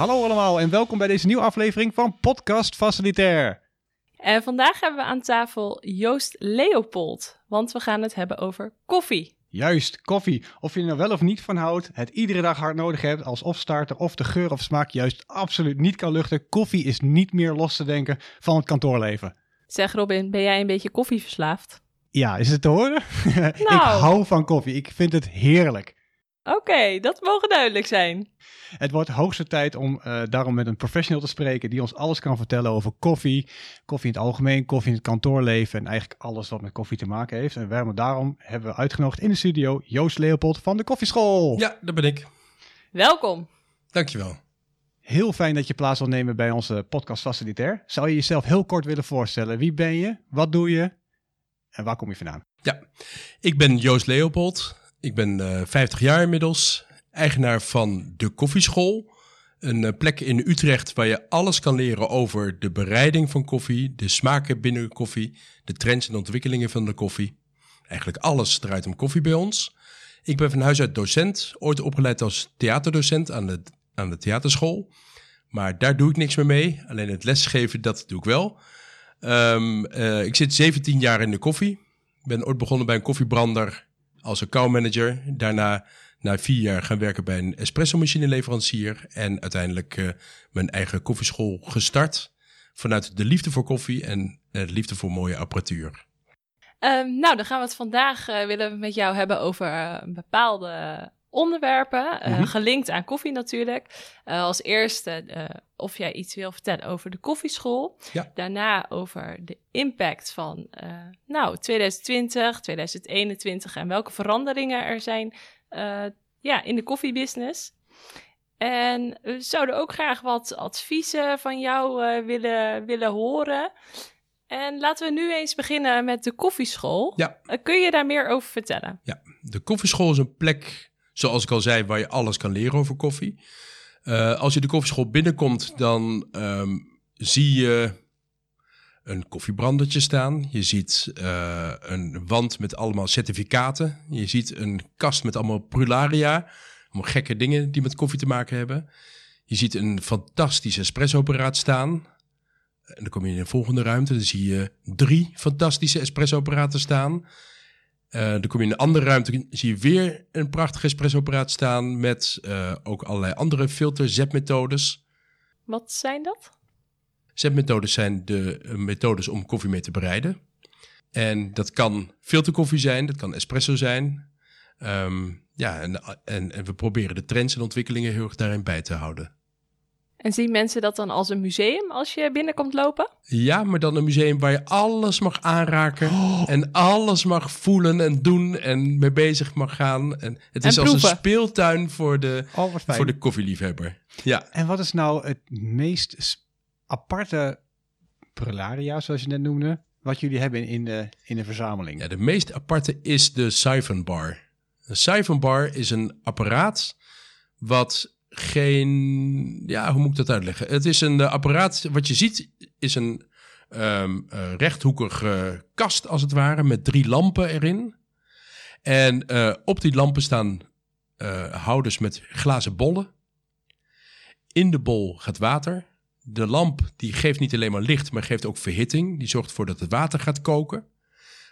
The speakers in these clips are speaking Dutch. Hallo allemaal en welkom bij deze nieuwe aflevering van Podcast Facilitair. En vandaag hebben we aan tafel Joost Leopold, want we gaan het hebben over koffie. Juist, koffie. Of je er nou wel of niet van houdt, het iedere dag hard nodig hebt als opstarter of de geur of smaak juist absoluut niet kan luchten. Koffie is niet meer los te denken van het kantoorleven. Zeg Robin, ben jij een beetje koffieverslaafd? Ja, is het te horen? Nou. Ik hou van koffie, ik vind het heerlijk. Oké, dat mogen duidelijk zijn. Het wordt hoogste tijd om daarom met een professional te spreken die ons alles kan vertellen over koffie. Koffie in het algemeen, koffie in het kantoorleven en eigenlijk alles wat met koffie te maken heeft. En daarom hebben we uitgenodigd in de studio Joost Leopold van de Koffieschool. Ja, dat ben ik. Welkom. Dankjewel. Heel fijn dat je plaats wilt nemen bij onze podcast Facilitair. Zou je jezelf heel kort willen voorstellen? Wie ben je? Wat doe je? En waar kom je vandaan? Ja, ik ben Joost Leopold. Ik ben 50 jaar inmiddels, eigenaar van de Koffieschool. Een plek in Utrecht waar je alles kan leren over de bereiding van koffie, de smaken binnen koffie, de trends en ontwikkelingen van de koffie. Eigenlijk alles draait om koffie bij ons. Ik ben van huis uit docent, ooit opgeleid als theaterdocent aan de theaterschool. Maar daar doe ik niks meer mee, alleen het lesgeven dat doe ik wel. Ik zit 17 jaar in de koffie. Ik ben ooit begonnen bij een koffiebrander als accountmanager, daarna na 4 jaar gaan werken bij een espressomachineleverancier en uiteindelijk mijn eigen koffieschool gestart vanuit de liefde voor koffie en de liefde voor mooie apparatuur. Dan gaan we het vandaag willen we met jou hebben over bepaalde onderwerpen, gelinkt aan koffie natuurlijk. Als eerste of jij iets wil vertellen over de koffieschool. Ja. Daarna over de impact van 2020, 2021 en welke veranderingen er zijn in de koffiebusiness. En we zouden ook graag wat adviezen van jou willen horen. En laten we nu eens beginnen met de koffieschool. Ja. Kun je daar meer over vertellen? Ja, de koffieschool is een plek, zoals ik al zei, waar je alles kan leren over koffie. Als je de koffieschool binnenkomt, dan zie je een koffiebrandertje staan. Je ziet een wand met allemaal certificaten. Je ziet een kast met allemaal prularia. Allemaal gekke dingen die met koffie te maken hebben. Je ziet een fantastische espressoapparaat staan. En dan kom je in de volgende ruimte. Dan zie je 3 fantastische espressoapparaten staan. Dan kom je in een andere ruimte, zie je weer een prachtig espressoapparaat staan met ook allerlei andere filterzetmethodes. Wat zijn dat? Zetmethodes zijn de methodes om koffie mee te bereiden. En dat kan filterkoffie zijn, dat kan espresso zijn. En we proberen de trends en ontwikkelingen heel erg daarin bij te houden. En zien mensen dat dan als een museum als je binnenkomt lopen? Ja, maar dan een museum waar je alles mag aanraken. Oh. En alles mag voelen en doen en mee bezig mag gaan. En het is als een speeltuin voor de koffieliefhebber. Ja. En wat is nou het meest aparte prularia, zoals je net noemde, wat jullie hebben in de verzameling? Ja, de meest aparte is de siphon bar. Een siphon bar is een apparaat wat hoe moet ik dat uitleggen? Het is een apparaat, wat je ziet, is een rechthoekige kast als het ware, met 3 lampen erin. En op die lampen staan houders met glazen bollen. In de bol gaat water. De lamp die geeft niet alleen maar licht, maar geeft ook verhitting. Die zorgt ervoor dat het water gaat koken.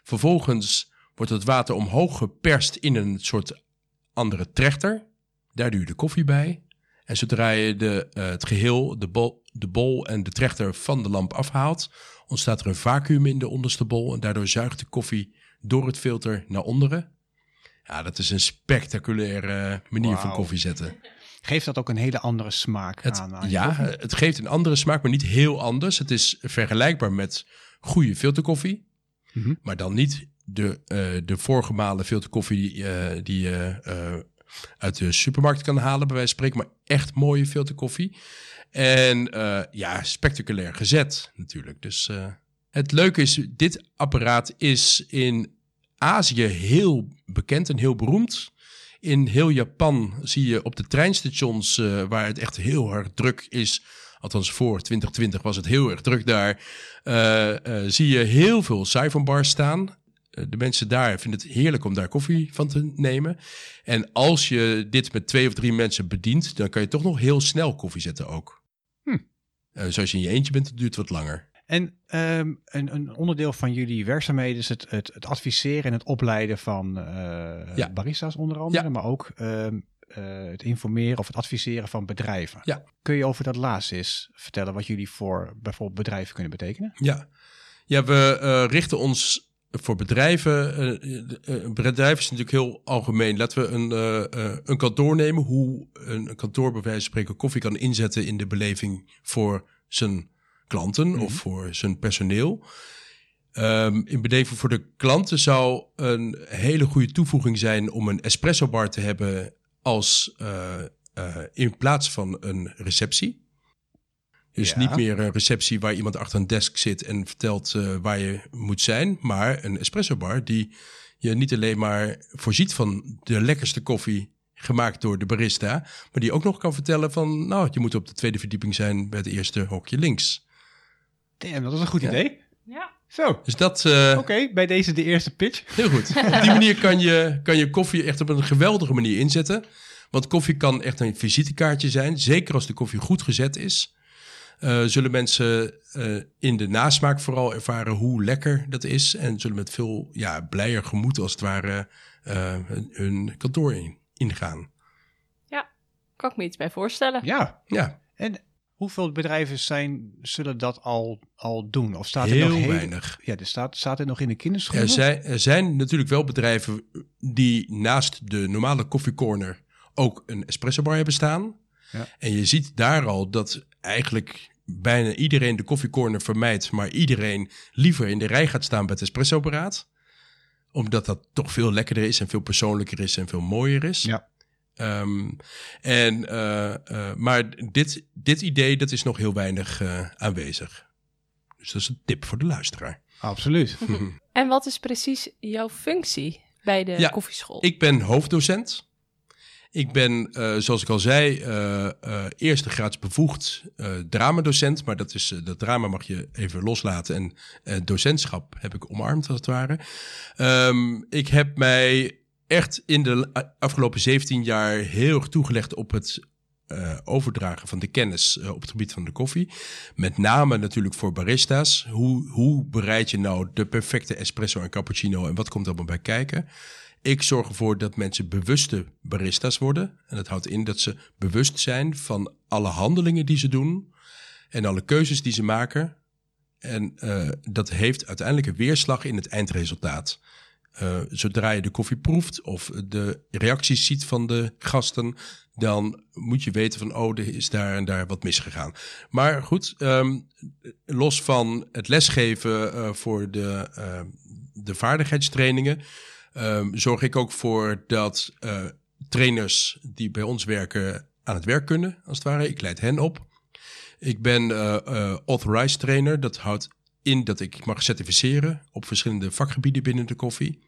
Vervolgens wordt het water omhoog geperst in een soort andere trechter. Daar doe je de koffie bij. En zodra je het geheel, de bol en de trechter van de lamp afhaalt, ontstaat er een vacuüm in de onderste bol. En daardoor zuigt de koffie door het filter naar onderen. Ja, dat is een spectaculaire manier van koffie zetten. Geeft dat ook een hele andere smaak aan? Ja, het geeft een andere smaak, maar niet heel anders. Het is vergelijkbaar met goede filterkoffie. Mm-hmm. Maar dan niet de voorgemalen filterkoffie die uit de supermarkt kan halen, bij wijze van spreken, maar echt mooie filterkoffie. En spectaculair gezet natuurlijk. Dus het leuke is, dit apparaat is in Azië heel bekend en heel beroemd. In heel Japan zie je op de treinstations, waar het echt heel erg druk is, althans voor 2020 was het heel erg druk daar, zie je heel veel siphon bars staan. de mensen daar vinden het heerlijk om daar koffie van te nemen. En als je dit met 2 of 3 mensen bedient, dan kan je toch nog heel snel koffie zetten ook. Dus als je in je eentje bent, dat duurt wat langer. En een onderdeel van jullie werkzaamheden is het adviseren en het opleiden van barista's onder andere. Ja. Maar ook het informeren of het adviseren van bedrijven. Ja. Kun je over dat laatste eens vertellen wat jullie voor bijvoorbeeld bedrijven kunnen betekenen? Ja, we richten ons... Voor bedrijven, bedrijven is natuurlijk heel algemeen. Laten we een kantoor nemen. Hoe een kantoor bij wijze van spreken koffie kan inzetten in de beleving voor zijn klanten of voor zijn personeel. In beleving voor de klanten zou een hele goede toevoeging zijn om een espresso bar te hebben als in plaats van een receptie. Dus niet meer een receptie waar iemand achter een desk zit en vertelt waar je moet zijn. Maar een espressobar die je niet alleen maar voorziet van de lekkerste koffie gemaakt door de barista. Maar die ook nog kan vertellen van, nou, je moet op de 2e verdieping zijn bij het eerste hokje links. Damn, dat is een goed idee. Ja. Zo. Dus dat... Oké, bij deze de eerste pitch. Heel goed. Op die manier kan je koffie echt op een geweldige manier inzetten. Want koffie kan echt een visitekaartje zijn. Zeker als de koffie goed gezet is. Zullen mensen in de nasmaak vooral ervaren hoe lekker dat is... en zullen met veel blijer gemoed als het ware hun kantoor ingaan. Ja, kan ik me iets bij voorstellen. Ja. En hoeveel bedrijven zullen dat al doen? Of staat er nog heel weinig. Ja, staat er nog in de kinderschoenen? Er zijn natuurlijk wel bedrijven die naast de normale koffiecorner... ook een espressobar hebben staan. Ja. En je ziet daar al dat... eigenlijk bijna iedereen de koffiecorner vermijdt... maar iedereen liever in de rij gaat staan bij het espressoapparaat. Omdat dat toch veel lekkerder is... en veel persoonlijker is en veel mooier is. Ja. Maar dit idee, dat is nog heel weinig aanwezig. Dus dat is een tip voor de luisteraar. Absoluut. En wat is precies jouw functie bij de koffieschool? Ik ben hoofddocent... Ik ben, zoals ik al zei, eerste graads bevoegd dramadocent. Maar dat drama mag je even loslaten. En docentschap heb ik omarmd, als het ware. Ik heb mij echt in de afgelopen 17 jaar heel erg toegelegd op het overdragen van de kennis op het gebied van de koffie. Met name natuurlijk voor barista's. Hoe bereid je nou de perfecte espresso en cappuccino en wat komt allemaal bij kijken? Ik zorg ervoor dat mensen bewuste barista's worden. En dat houdt in dat ze bewust zijn van alle handelingen die ze doen... en alle keuzes die ze maken. En dat heeft uiteindelijk een weerslag in het eindresultaat. Zodra je de koffie proeft of de reacties ziet van de gasten... dan moet je weten van, er is daar en daar wat misgegaan. Maar goed, los van het lesgeven voor de vaardigheidstrainingen... zorg ik ook voor dat trainers die bij ons werken aan het werk kunnen, als het ware. Ik leid hen op. Ik ben authorized trainer. Dat houdt in dat ik mag certificeren op verschillende vakgebieden binnen de koffie.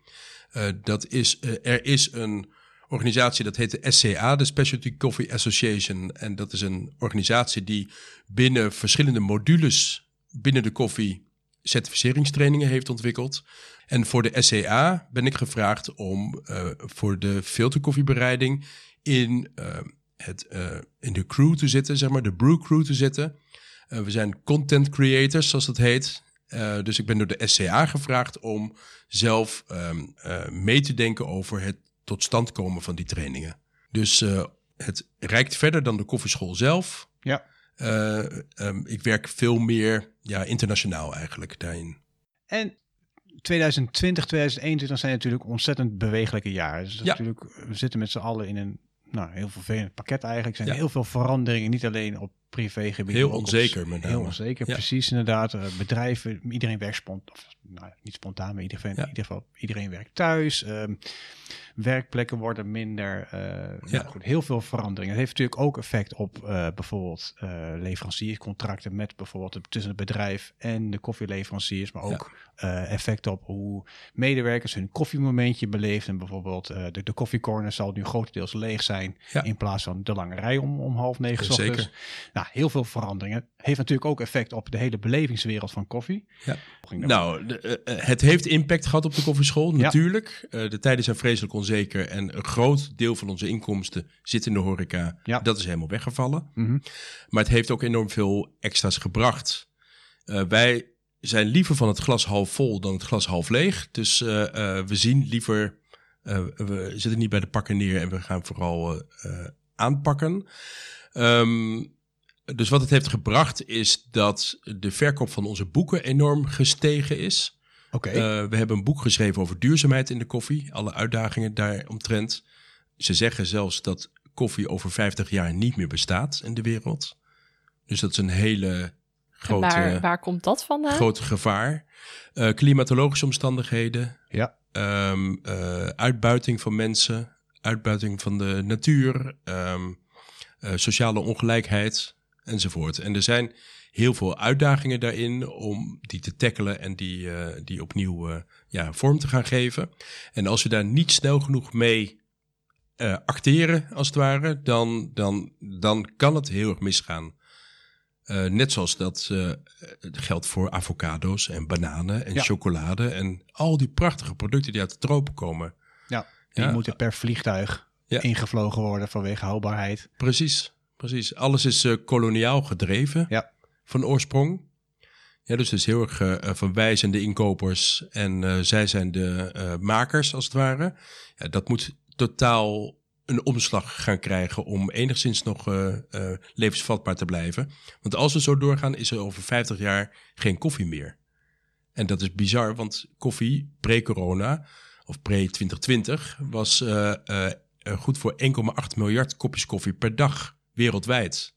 Er is een organisatie, dat heet de SCA, de Specialty Coffee Association. En dat is een organisatie die binnen verschillende modules binnen de koffie... certificeringstrainingen heeft ontwikkeld. En voor de SCA ben ik gevraagd om voor de filterkoffiebereiding in de crew te zitten, zeg maar, de brew crew te zitten. We zijn content creators, zoals dat heet. Dus ik ben door de SCA gevraagd om zelf mee te denken over het tot stand komen van die trainingen. Dus het reikt verder dan de koffieschool zelf. Ja. Ik werk veel meer internationaal eigenlijk daarin. En 2020, 2021 zijn natuurlijk ontzettend bewegelijke jaren. Dus natuurlijk, we zitten met z'n allen in een heel vervelend pakket eigenlijk. Er zijn heel veel veranderingen, niet alleen op privégebied. Heel onzeker met name. Heel onzeker, precies inderdaad. Bedrijven, iedereen werkt iedereen werkt thuis. Werkplekken worden minder. Goed, heel veel veranderingen. Het heeft natuurlijk ook effect op bijvoorbeeld leverancierscontracten met bijvoorbeeld tussen het bedrijf en de koffieleveranciers. Maar ook effect op hoe medewerkers hun koffiemomentje beleven. En bijvoorbeeld de koffiecorner zal nu grotendeels leeg zijn in plaats van de lange rij om 8:30. Zeker. Nou, heel veel veranderingen. Heeft natuurlijk ook effect op de hele belevingswereld van koffie. Ja. Nou, het heeft impact gehad op de koffieschool, natuurlijk. Ja. De tijden zijn vreselijk onzeker en een groot deel van onze inkomsten zit in de horeca. Ja. Dat is helemaal weggevallen. Mm-hmm. Maar het heeft ook enorm veel extra's gebracht. Wij zijn liever van het glas half vol dan het glas half leeg. Dus we zien liever... we zitten niet bij de pakken neer en we gaan vooral aanpakken. Dus wat het heeft gebracht is dat de verkoop van onze boeken enorm gestegen is. Okay. We hebben een boek geschreven over duurzaamheid in de koffie. Alle uitdagingen daaromtrent. Ze zeggen zelfs dat koffie over 50 jaar niet meer bestaat in de wereld. Dus dat is een hele grote... Waar komt dat vandaan? Grote gevaar. Klimatologische omstandigheden. Ja. Uitbuiting van mensen. Uitbuiting van de natuur. Sociale ongelijkheid. Enzovoort. En er zijn heel veel uitdagingen daarin om die te tackelen en die opnieuw vorm te gaan geven. En als we daar niet snel genoeg mee acteren, als het ware, dan kan het heel erg misgaan. Net zoals dat geldt voor avocado's en bananen en chocolade en al die prachtige producten die uit de tropen komen. Ja, die moeten per vliegtuig ingevlogen worden vanwege houdbaarheid. Precies. Alles is koloniaal gedreven van oorsprong. Ja, dus het is heel erg van wij zijn de inkopers en zij zijn de makers, als het ware. Ja, dat moet totaal een omslag gaan krijgen om enigszins nog levensvatbaar te blijven. Want als we zo doorgaan, is er over 50 jaar geen koffie meer. En dat is bizar, want koffie pre-corona of pre-2020 was goed voor 1,8 miljard kopjes koffie per dag wereldwijd,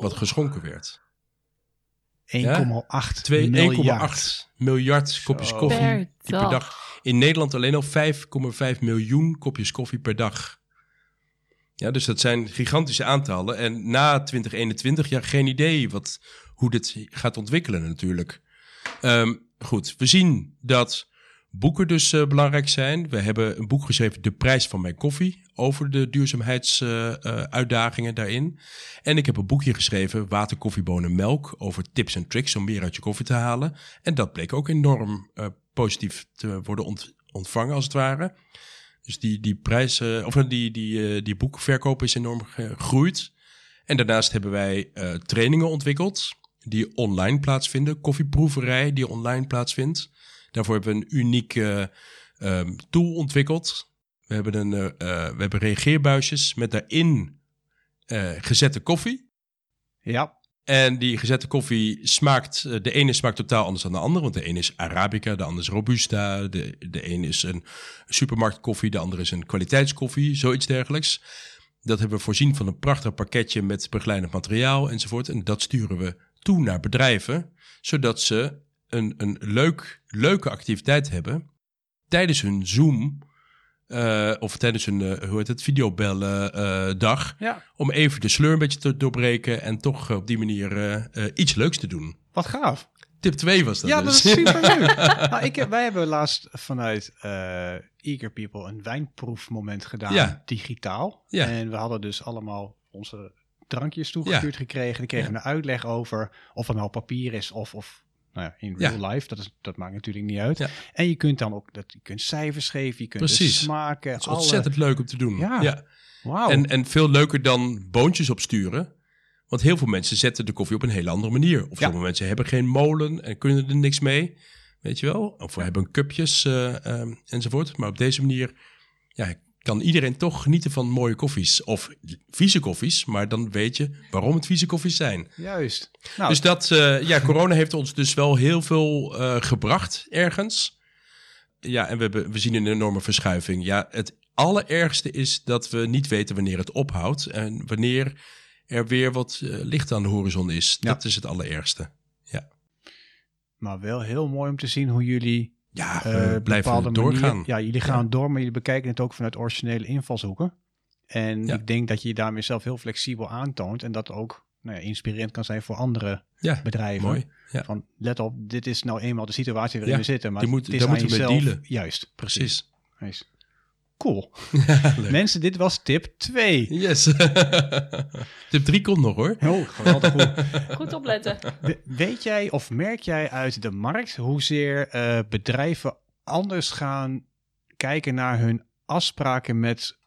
wat geschonken werd. 1,8 miljard kopjes koffie per dag. In Nederland alleen al 5,5 miljoen kopjes koffie per dag. Ja, dus dat zijn gigantische aantallen. En na 2021, geen idee hoe dit gaat ontwikkelen natuurlijk. Goed, we zien dat boeken dus belangrijk zijn. We hebben een boek geschreven, De Prijs van Mijn Koffie, over de duurzaamheidsuitdagingen daarin. En ik heb een boekje geschreven, Water, Koffie, Bonen, Melk, over tips en tricks om meer uit je koffie te halen. En dat bleek ook enorm positief te worden ontvangen, als het ware. Dus die prijzen, of die boekverkoop is enorm gegroeid. En daarnaast hebben wij trainingen ontwikkeld die online plaatsvinden. Koffieproeverij die online plaatsvindt. Daarvoor hebben we een unieke tool ontwikkeld. We hebben reageerbuisjes met daarin gezette koffie. Ja. En die gezette koffie smaakt... de ene smaakt totaal anders dan de andere. Want de ene is Arabica, de andere is Robusta. De ene is een supermarktkoffie, de andere is een kwaliteitskoffie. Zoiets dergelijks. Dat hebben we voorzien van een prachtig pakketje met begeleidend materiaal enzovoort. En dat sturen we toe naar bedrijven. Zodat ze een leuke activiteit hebben tijdens hun Zoom of tijdens hun videobellen dag. Ja. Om even de sleur een beetje te doorbreken en toch op die manier iets leuks te doen. Wat gaaf. Tip 2 was dat. Ja, dus. Dat is superleuk. Nou, wij hebben laatst vanuit Eager People een wijnproefmoment gedaan, digitaal. Ja. En we hadden dus allemaal onze drankjes toegestuurd gekregen. Die kregen een uitleg over of het nou papier is of in real life, dat maakt natuurlijk niet uit. Ja. En je kunt dan ook cijfers geven, je kunt smaken. Het is ontzettend leuk om te doen. Ja. Wow. En veel leuker dan boontjes opsturen. Want heel veel mensen zetten de koffie op een hele andere manier. Of sommige mensen hebben geen molen en kunnen er niks mee. Weet je wel? Of hebben cupjes enzovoort. Maar op deze manier kan iedereen toch genieten van mooie koffies. Of vieze koffies, maar dan weet je waarom het vieze koffies zijn. Juist. Nou, dus dat, corona heeft ons dus wel heel veel gebracht ergens. Ja, en we zien een enorme verschuiving. Ja, het allerergste is dat we niet weten wanneer het ophoudt. En wanneer er weer wat licht aan de horizon is. Ja. Dat is het allerergste. Ja. Maar wel heel mooi om te zien hoe jullie... Ja, blijven doorgaan. Manier. Ja, jullie gaan door, maar jullie bekijken het ook vanuit originele invalshoeken. En ik denk dat je daarmee zelf heel flexibel aantoont. En dat ook inspirerend kan zijn voor andere bedrijven. Mooi. Ja. Van, let op, dit is nou eenmaal de situatie waarin we zitten. Maar daar moeten we mee dealen. Juist, precies. Cool. Ja, mensen, dit was tip 2. Yes. Tip 3 komt nog hoor. Oh, geweldig goed. Goed opletten. Weet jij of merk jij uit de markt hoezeer bedrijven anders gaan kijken naar hun afspraken met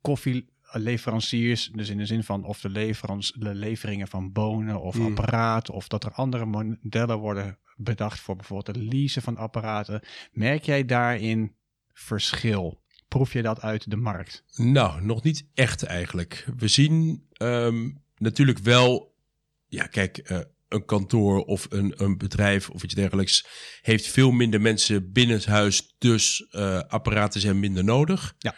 koffieleveranciers? Dus in de zin van of de leveringen van bonen of apparaat, of dat er andere modellen worden bedacht voor bijvoorbeeld het leasen van apparaten. Merk jij daarin verschil? Proef je dat uit de markt? Nou, nog niet echt eigenlijk. We zien natuurlijk wel... Ja, kijk, een kantoor of een bedrijf of iets dergelijks... heeft veel minder mensen binnen het huis. Dus apparaten zijn minder nodig. Ja.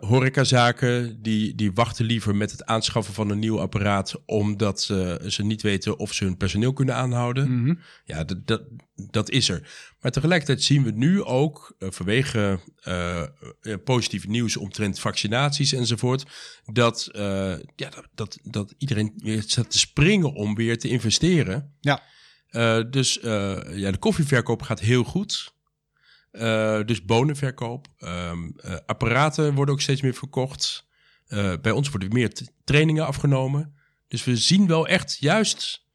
Horecazaken, die wachten liever met het aanschaffen van een nieuw apparaat... omdat ze niet weten of ze hun personeel kunnen aanhouden. Mm-hmm. Ja, dat is er. Maar tegelijkertijd zien we nu ook, vanwege positief nieuws omtrent vaccinaties enzovoort... dat iedereen weer staat te springen om weer te investeren. Ja. De koffieverkoop gaat heel goed... Dus bonenverkoop. Apparaten worden ook steeds meer verkocht. Bij ons worden meer trainingen afgenomen. Dus we zien wel echt juist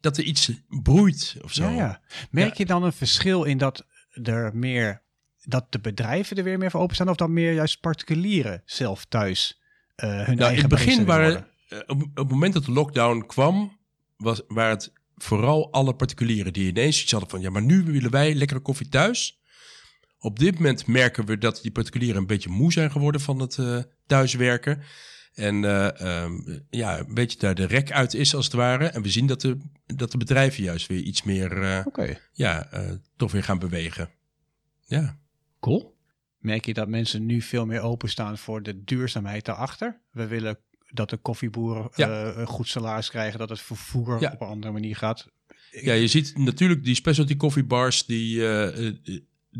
dat er iets broeit of zo. Ja, ja. Merk je dan een verschil in dat de bedrijven er weer meer voor openstaan... of dan meer juist particulieren zelf thuis hun eigen barista willen worden? Op het moment dat de lockdown kwam, waren het vooral alle particulieren... die ineens iets hadden van, ja, maar nu willen wij lekkere koffie thuis... Op dit moment merken we dat die particulieren een beetje moe zijn geworden van het thuiswerken. En een beetje daar de rek uit is als het ware. En we zien dat de bedrijven juist weer iets meer toch weer gaan bewegen. Ja. Cool. Merk je dat mensen nu veel meer openstaan voor de duurzaamheid daarachter? We willen dat de koffieboeren een goed salaris krijgen, dat het vervoer op een andere manier gaat. Ja, je ziet natuurlijk die specialty coffee bars die...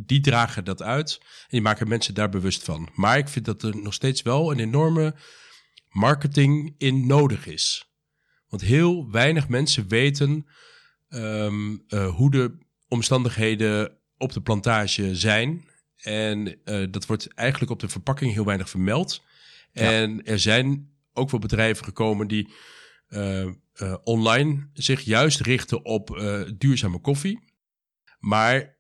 Die dragen dat uit en die maken mensen daar bewust van. Maar ik vind dat er nog steeds wel een enorme marketing in nodig is. Want heel weinig mensen weten hoe de omstandigheden op de plantage zijn. En dat wordt eigenlijk op de verpakking heel weinig vermeld. En er zijn ook wel bedrijven gekomen die online zich juist richten op duurzame koffie. Maar...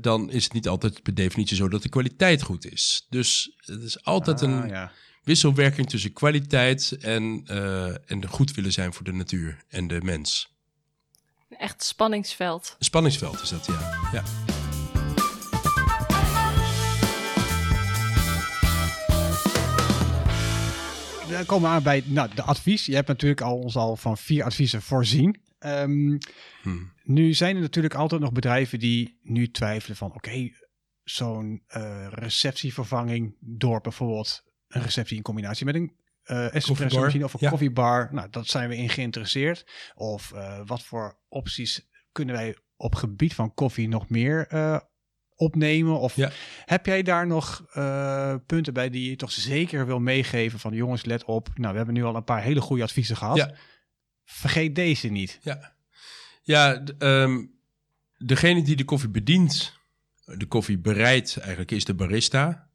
dan is het niet altijd per definitie zo dat de kwaliteit goed is. Dus het is altijd een wisselwerking tussen kwaliteit en goed willen zijn voor de natuur en de mens. Een echt spanningsveld. Een spanningsveld is dat, ja. Dan komen we aan bij de advies. Je hebt natuurlijk ons al van 4 adviezen voorzien. Nu zijn er natuurlijk altijd nog bedrijven die nu twijfelen van... oké, zo'n receptievervanging door bijvoorbeeld een receptie in combinatie met een espresso machine of een koffiebar. Nou, dat zijn we in geïnteresseerd. Of wat voor opties kunnen wij op gebied van koffie nog meer opnemen? Of heb jij daar nog punten bij die je toch zeker wil meegeven van... jongens, let op, nou, we hebben nu al een paar hele goede adviezen gehad... Ja. Vergeet deze niet. Degene die de koffie bedient, de koffie bereidt eigenlijk, is de barista.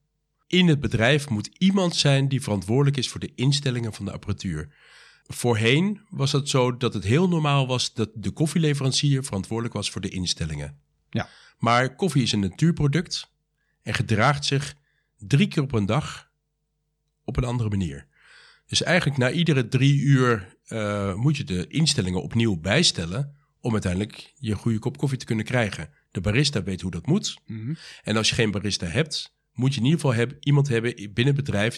In het bedrijf moet iemand zijn die verantwoordelijk is voor de instellingen van de apparatuur. Voorheen was het zo dat het heel normaal was dat de koffieleverancier verantwoordelijk was voor de instellingen. Ja. Maar koffie is een natuurproduct en gedraagt zich 3 keer op een dag op een andere manier. Dus eigenlijk na iedere 3 uur... moet je de instellingen opnieuw bijstellen... om uiteindelijk je goede kop koffie te kunnen krijgen. De barista weet hoe dat moet. Mm-hmm. En als je geen barista hebt... moet je in ieder geval iemand hebben binnen het bedrijf...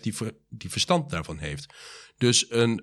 die verstand daarvan heeft. Dus in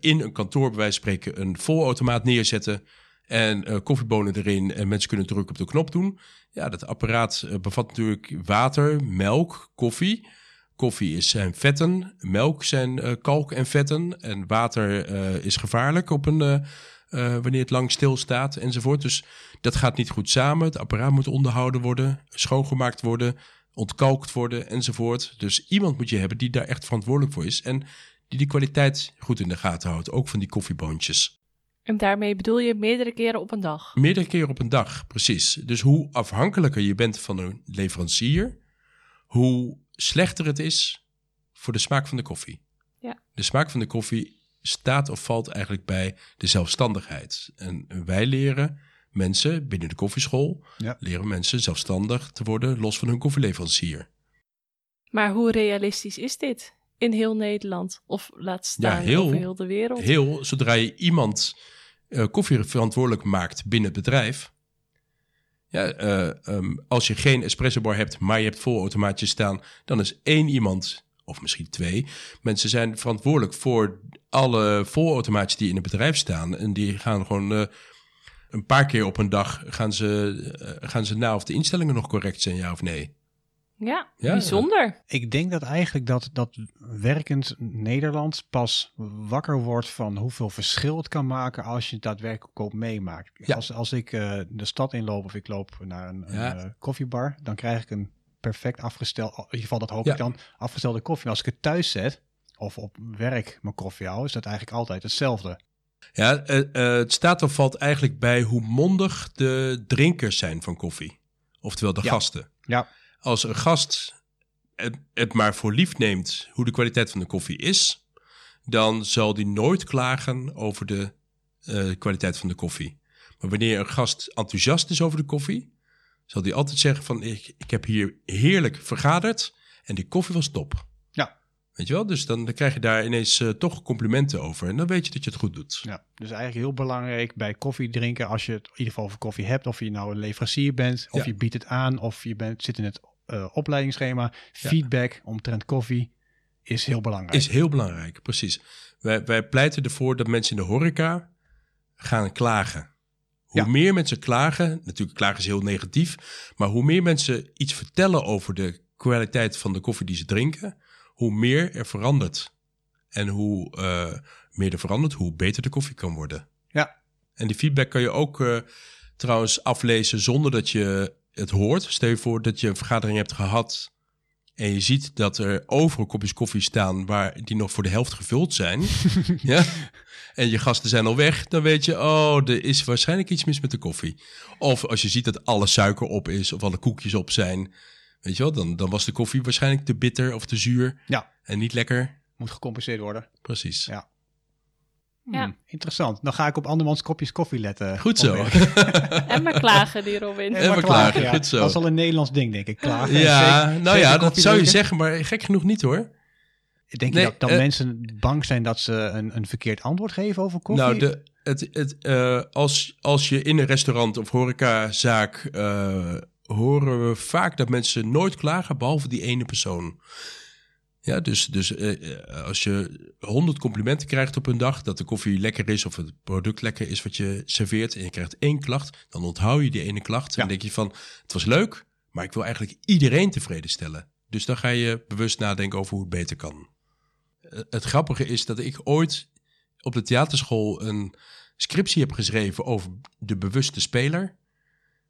een kantoor bij wijze van spreken... een volautomaat neerzetten... en koffiebonen erin... en mensen kunnen druk op de knop doen. Ja, dat apparaat bevat natuurlijk water, melk, koffie... Koffie zijn vetten, melk zijn kalk en vetten... en water is gevaarlijk op wanneer het lang stilstaat enzovoort. Dus dat gaat niet goed samen. Het apparaat moet onderhouden worden, schoongemaakt worden... ontkalkt worden enzovoort. Dus iemand moet je hebben die daar echt verantwoordelijk voor is... en die de kwaliteit goed in de gaten houdt, ook van die koffieboontjes. En daarmee bedoel je meerdere keren op een dag? Meerdere keren op een dag, precies. Dus hoe afhankelijker je bent van een leverancier... hoe slechter het is voor de smaak van de koffie. Ja. De smaak van de koffie staat of valt eigenlijk bij de zelfstandigheid. En wij leren mensen binnen de koffieschool... Ja. leren mensen zelfstandig te worden los van hun koffieleverancier. Maar hoe realistisch is dit in heel Nederland? Of laat staan over heel de wereld? Heel, zodra je iemand koffie verantwoordelijk maakt binnen het bedrijf... als je geen espressobar hebt, maar je hebt volautomaatjes staan... dan is 1 iemand, of misschien 2, mensen zijn verantwoordelijk... voor alle volautomaatjes die in het bedrijf staan. En die gaan gewoon een paar keer op een dag... gaan ze na of de instellingen nog correct zijn, ja of nee. Ja, bijzonder. Ik denk dat eigenlijk dat werkend Nederland pas wakker wordt van hoeveel verschil het kan maken als je het daadwerkelijk ook meemaakt. Ja. Als ik de stad inloop of ik loop naar een koffiebar, dan krijg ik een perfect afgestelde, in ieder geval dat hoop ik dan, afgestelde koffie. Maar als ik het thuis zet of op werk mijn koffie hou, is dat eigenlijk altijd hetzelfde. Ja, het staat of valt eigenlijk bij hoe mondig de drinkers zijn van koffie. Oftewel de gasten. Ja. Als een gast het maar voor lief neemt hoe de kwaliteit van de koffie is... dan zal die nooit klagen over de kwaliteit van de koffie. Maar wanneer een gast enthousiast is over de koffie... zal die altijd zeggen van ik heb hier heerlijk vergaderd en die koffie was top. Ja. Weet je wel? Dus dan krijg je daar ineens toch complimenten over. En dan weet je dat je het goed doet. Ja, dus eigenlijk heel belangrijk bij koffie drinken... als je het in ieder geval over koffie hebt... of je nou een leverancier bent, of je biedt het aan... of je zit in het... opleidingsschema, feedback omtrent koffie is heel belangrijk. Is heel belangrijk, precies. Wij pleiten ervoor dat mensen in de horeca gaan klagen. Hoe meer mensen klagen, natuurlijk klagen is heel negatief, maar hoe meer mensen iets vertellen over de kwaliteit van de koffie die ze drinken, hoe meer er verandert. En hoe meer er verandert, hoe beter de koffie kan worden. Ja. En die feedback kan je ook trouwens aflezen zonder dat je het hoort. Stel je voor dat je een vergadering hebt gehad en je ziet dat er overal kopjes koffie staan waar die nog voor de helft gevuld zijn. Ja? En je gasten zijn al weg. Dan weet je, er is waarschijnlijk iets mis met de koffie. Of als je ziet dat alle suiker op is of alle koekjes op zijn. Weet je wel, dan was de koffie waarschijnlijk te bitter of te zuur. Ja. En niet lekker. Moet gecompenseerd worden. Precies. Ja. Interessant. Dan ga ik op andermans kopjes koffie letten. Goed zo. En maar klagen, die Robin. En maar klagen, goed zo. Dat is al een Nederlands ding, denk ik. Klagen. Ja, dat drinken. Zou je zeggen, maar gek genoeg niet hoor. Denk je dat mensen bang zijn dat ze een verkeerd antwoord geven over koffie? Nou, als je in een restaurant of horecazaak... horen we vaak dat mensen nooit klagen, behalve die ene persoon. Ja, dus als je 100 complimenten krijgt op een dag... dat de koffie lekker is of het product lekker is wat je serveert... en je krijgt 1 klacht, dan onthoud je die ene klacht. Ja. En denk je van, het was leuk, maar ik wil eigenlijk iedereen tevreden stellen. Dus dan ga je bewust nadenken over hoe het beter kan. Het grappige is dat ik ooit op de theaterschool... een scriptie heb geschreven over de bewuste speler.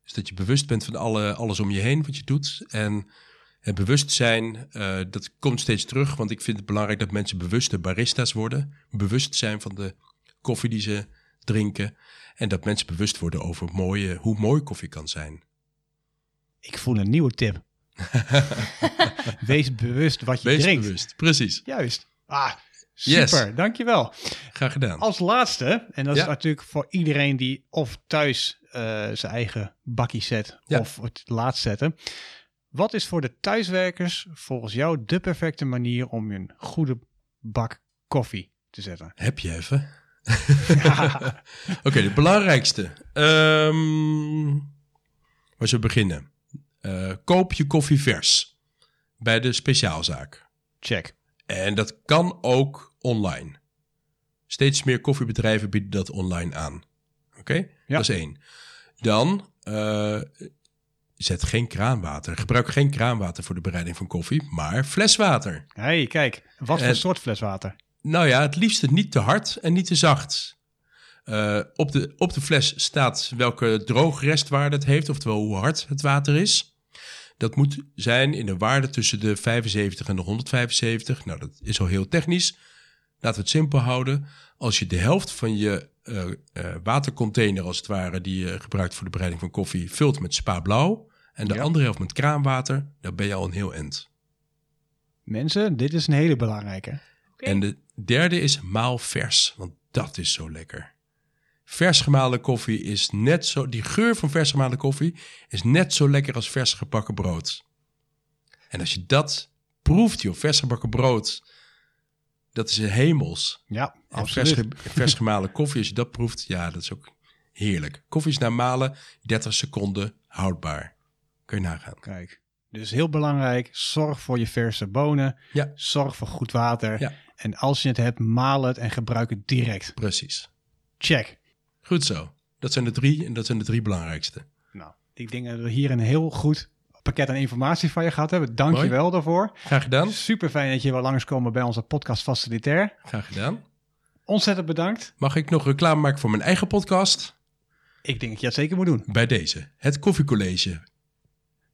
Dus dat je bewust bent van alles om je heen wat je doet... en het bewustzijn, dat komt steeds terug, want ik vind het belangrijk dat mensen bewuste barista's worden. Bewust zijn van de koffie die ze drinken. En dat mensen bewust worden over hoe mooi koffie kan zijn. Ik voel een nieuwe tip. Wees bewust wat je drinkt. Wees bewust, precies. Juist. Super, yes. Dankjewel. Graag gedaan. Als laatste, en dat is natuurlijk voor iedereen die of thuis zijn eigen bakkie zet of het laat zetten... Wat is voor de thuiswerkers volgens jou de perfecte manier om een goede bak koffie te zetten? Heb je even? Ja. Oké, de belangrijkste. Waar zullen we beginnen? Koop je koffie vers bij de speciaalzaak. Check. En dat kan ook online. Steeds meer koffiebedrijven bieden dat online aan. Oké? Ja. Dat is 1. Dan... Zet geen kraanwater. Gebruik geen kraanwater voor de bereiding van koffie, maar fleswater. Hey, kijk. Wat voor soort fleswater? Nou ja, het liefste niet te hard en niet te zacht. Op de fles staat welke droogrestwaarde het heeft, oftewel hoe hard het water is. Dat moet zijn in de waarde tussen de 75 en de 175. Nou, dat is al heel technisch. Laten we het simpel houden. Als je de helft van je watercontainer, als het ware, die je gebruikt voor de bereiding van koffie, vult met spa blauw en de andere helft met kraanwater, dan ben je al een heel eind. Mensen, dit is een hele belangrijke. Okay. En de derde is maal vers, want dat is zo lekker. Vers gemalen koffie is net zo... Die geur van vers gemalen koffie is net zo lekker als vers gebakken brood. En als je dat proeft, joh, vers gebakken brood, dat is hemels. Ja, en absoluut. Vers gemalen koffie, als je dat proeft, ja, dat is ook heerlijk. Koffie is na malen 30 seconden houdbaar. Kun je nagaan. Kijk, dus heel belangrijk, zorg voor je verse bonen. Ja. Zorg voor goed water. Ja. En als je het hebt, maal het en gebruik het direct. Precies. Check. Goed zo. Dat zijn de drie en dat zijn de drie belangrijkste. Nou, ik denk dat we hier een heel goed pakket aan informatie van je gehad hebben. Dank je wel daarvoor. Graag gedaan. Super fijn dat je wel langskomen bij onze podcast Facilitair. Graag gedaan. Ontzettend bedankt. Mag ik nog reclame maken voor mijn eigen podcast? Ik denk dat je dat zeker moet doen. Bij deze. Het Koffiecollege.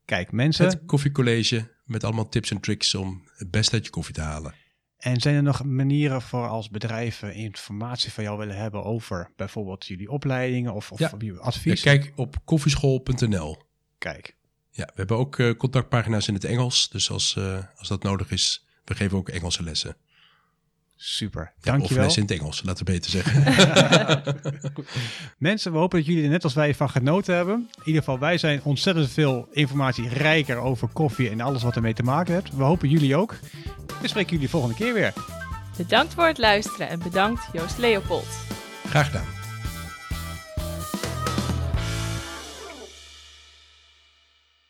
Kijk mensen. Het Koffiecollege met allemaal tips en tricks om het beste uit je koffie te halen. En zijn er nog manieren voor als bedrijven informatie van jou willen hebben over bijvoorbeeld jullie opleidingen of jullie advies? Ja, kijk op koffieschool.nl. Kijk. Ja, we hebben ook contactpagina's in het Engels. Dus als dat nodig is, we geven ook Engelse lessen. Super, ja, dankjewel. Of lessen in het Engels, laten we beter zeggen. Mensen, we hopen dat jullie er net als wij van genoten hebben. In ieder geval, wij zijn ontzettend veel informatie rijker over koffie en alles wat ermee te maken heeft. We hopen jullie ook. We spreken jullie volgende keer weer. Bedankt voor het luisteren en bedankt Joost Leopold. Graag gedaan.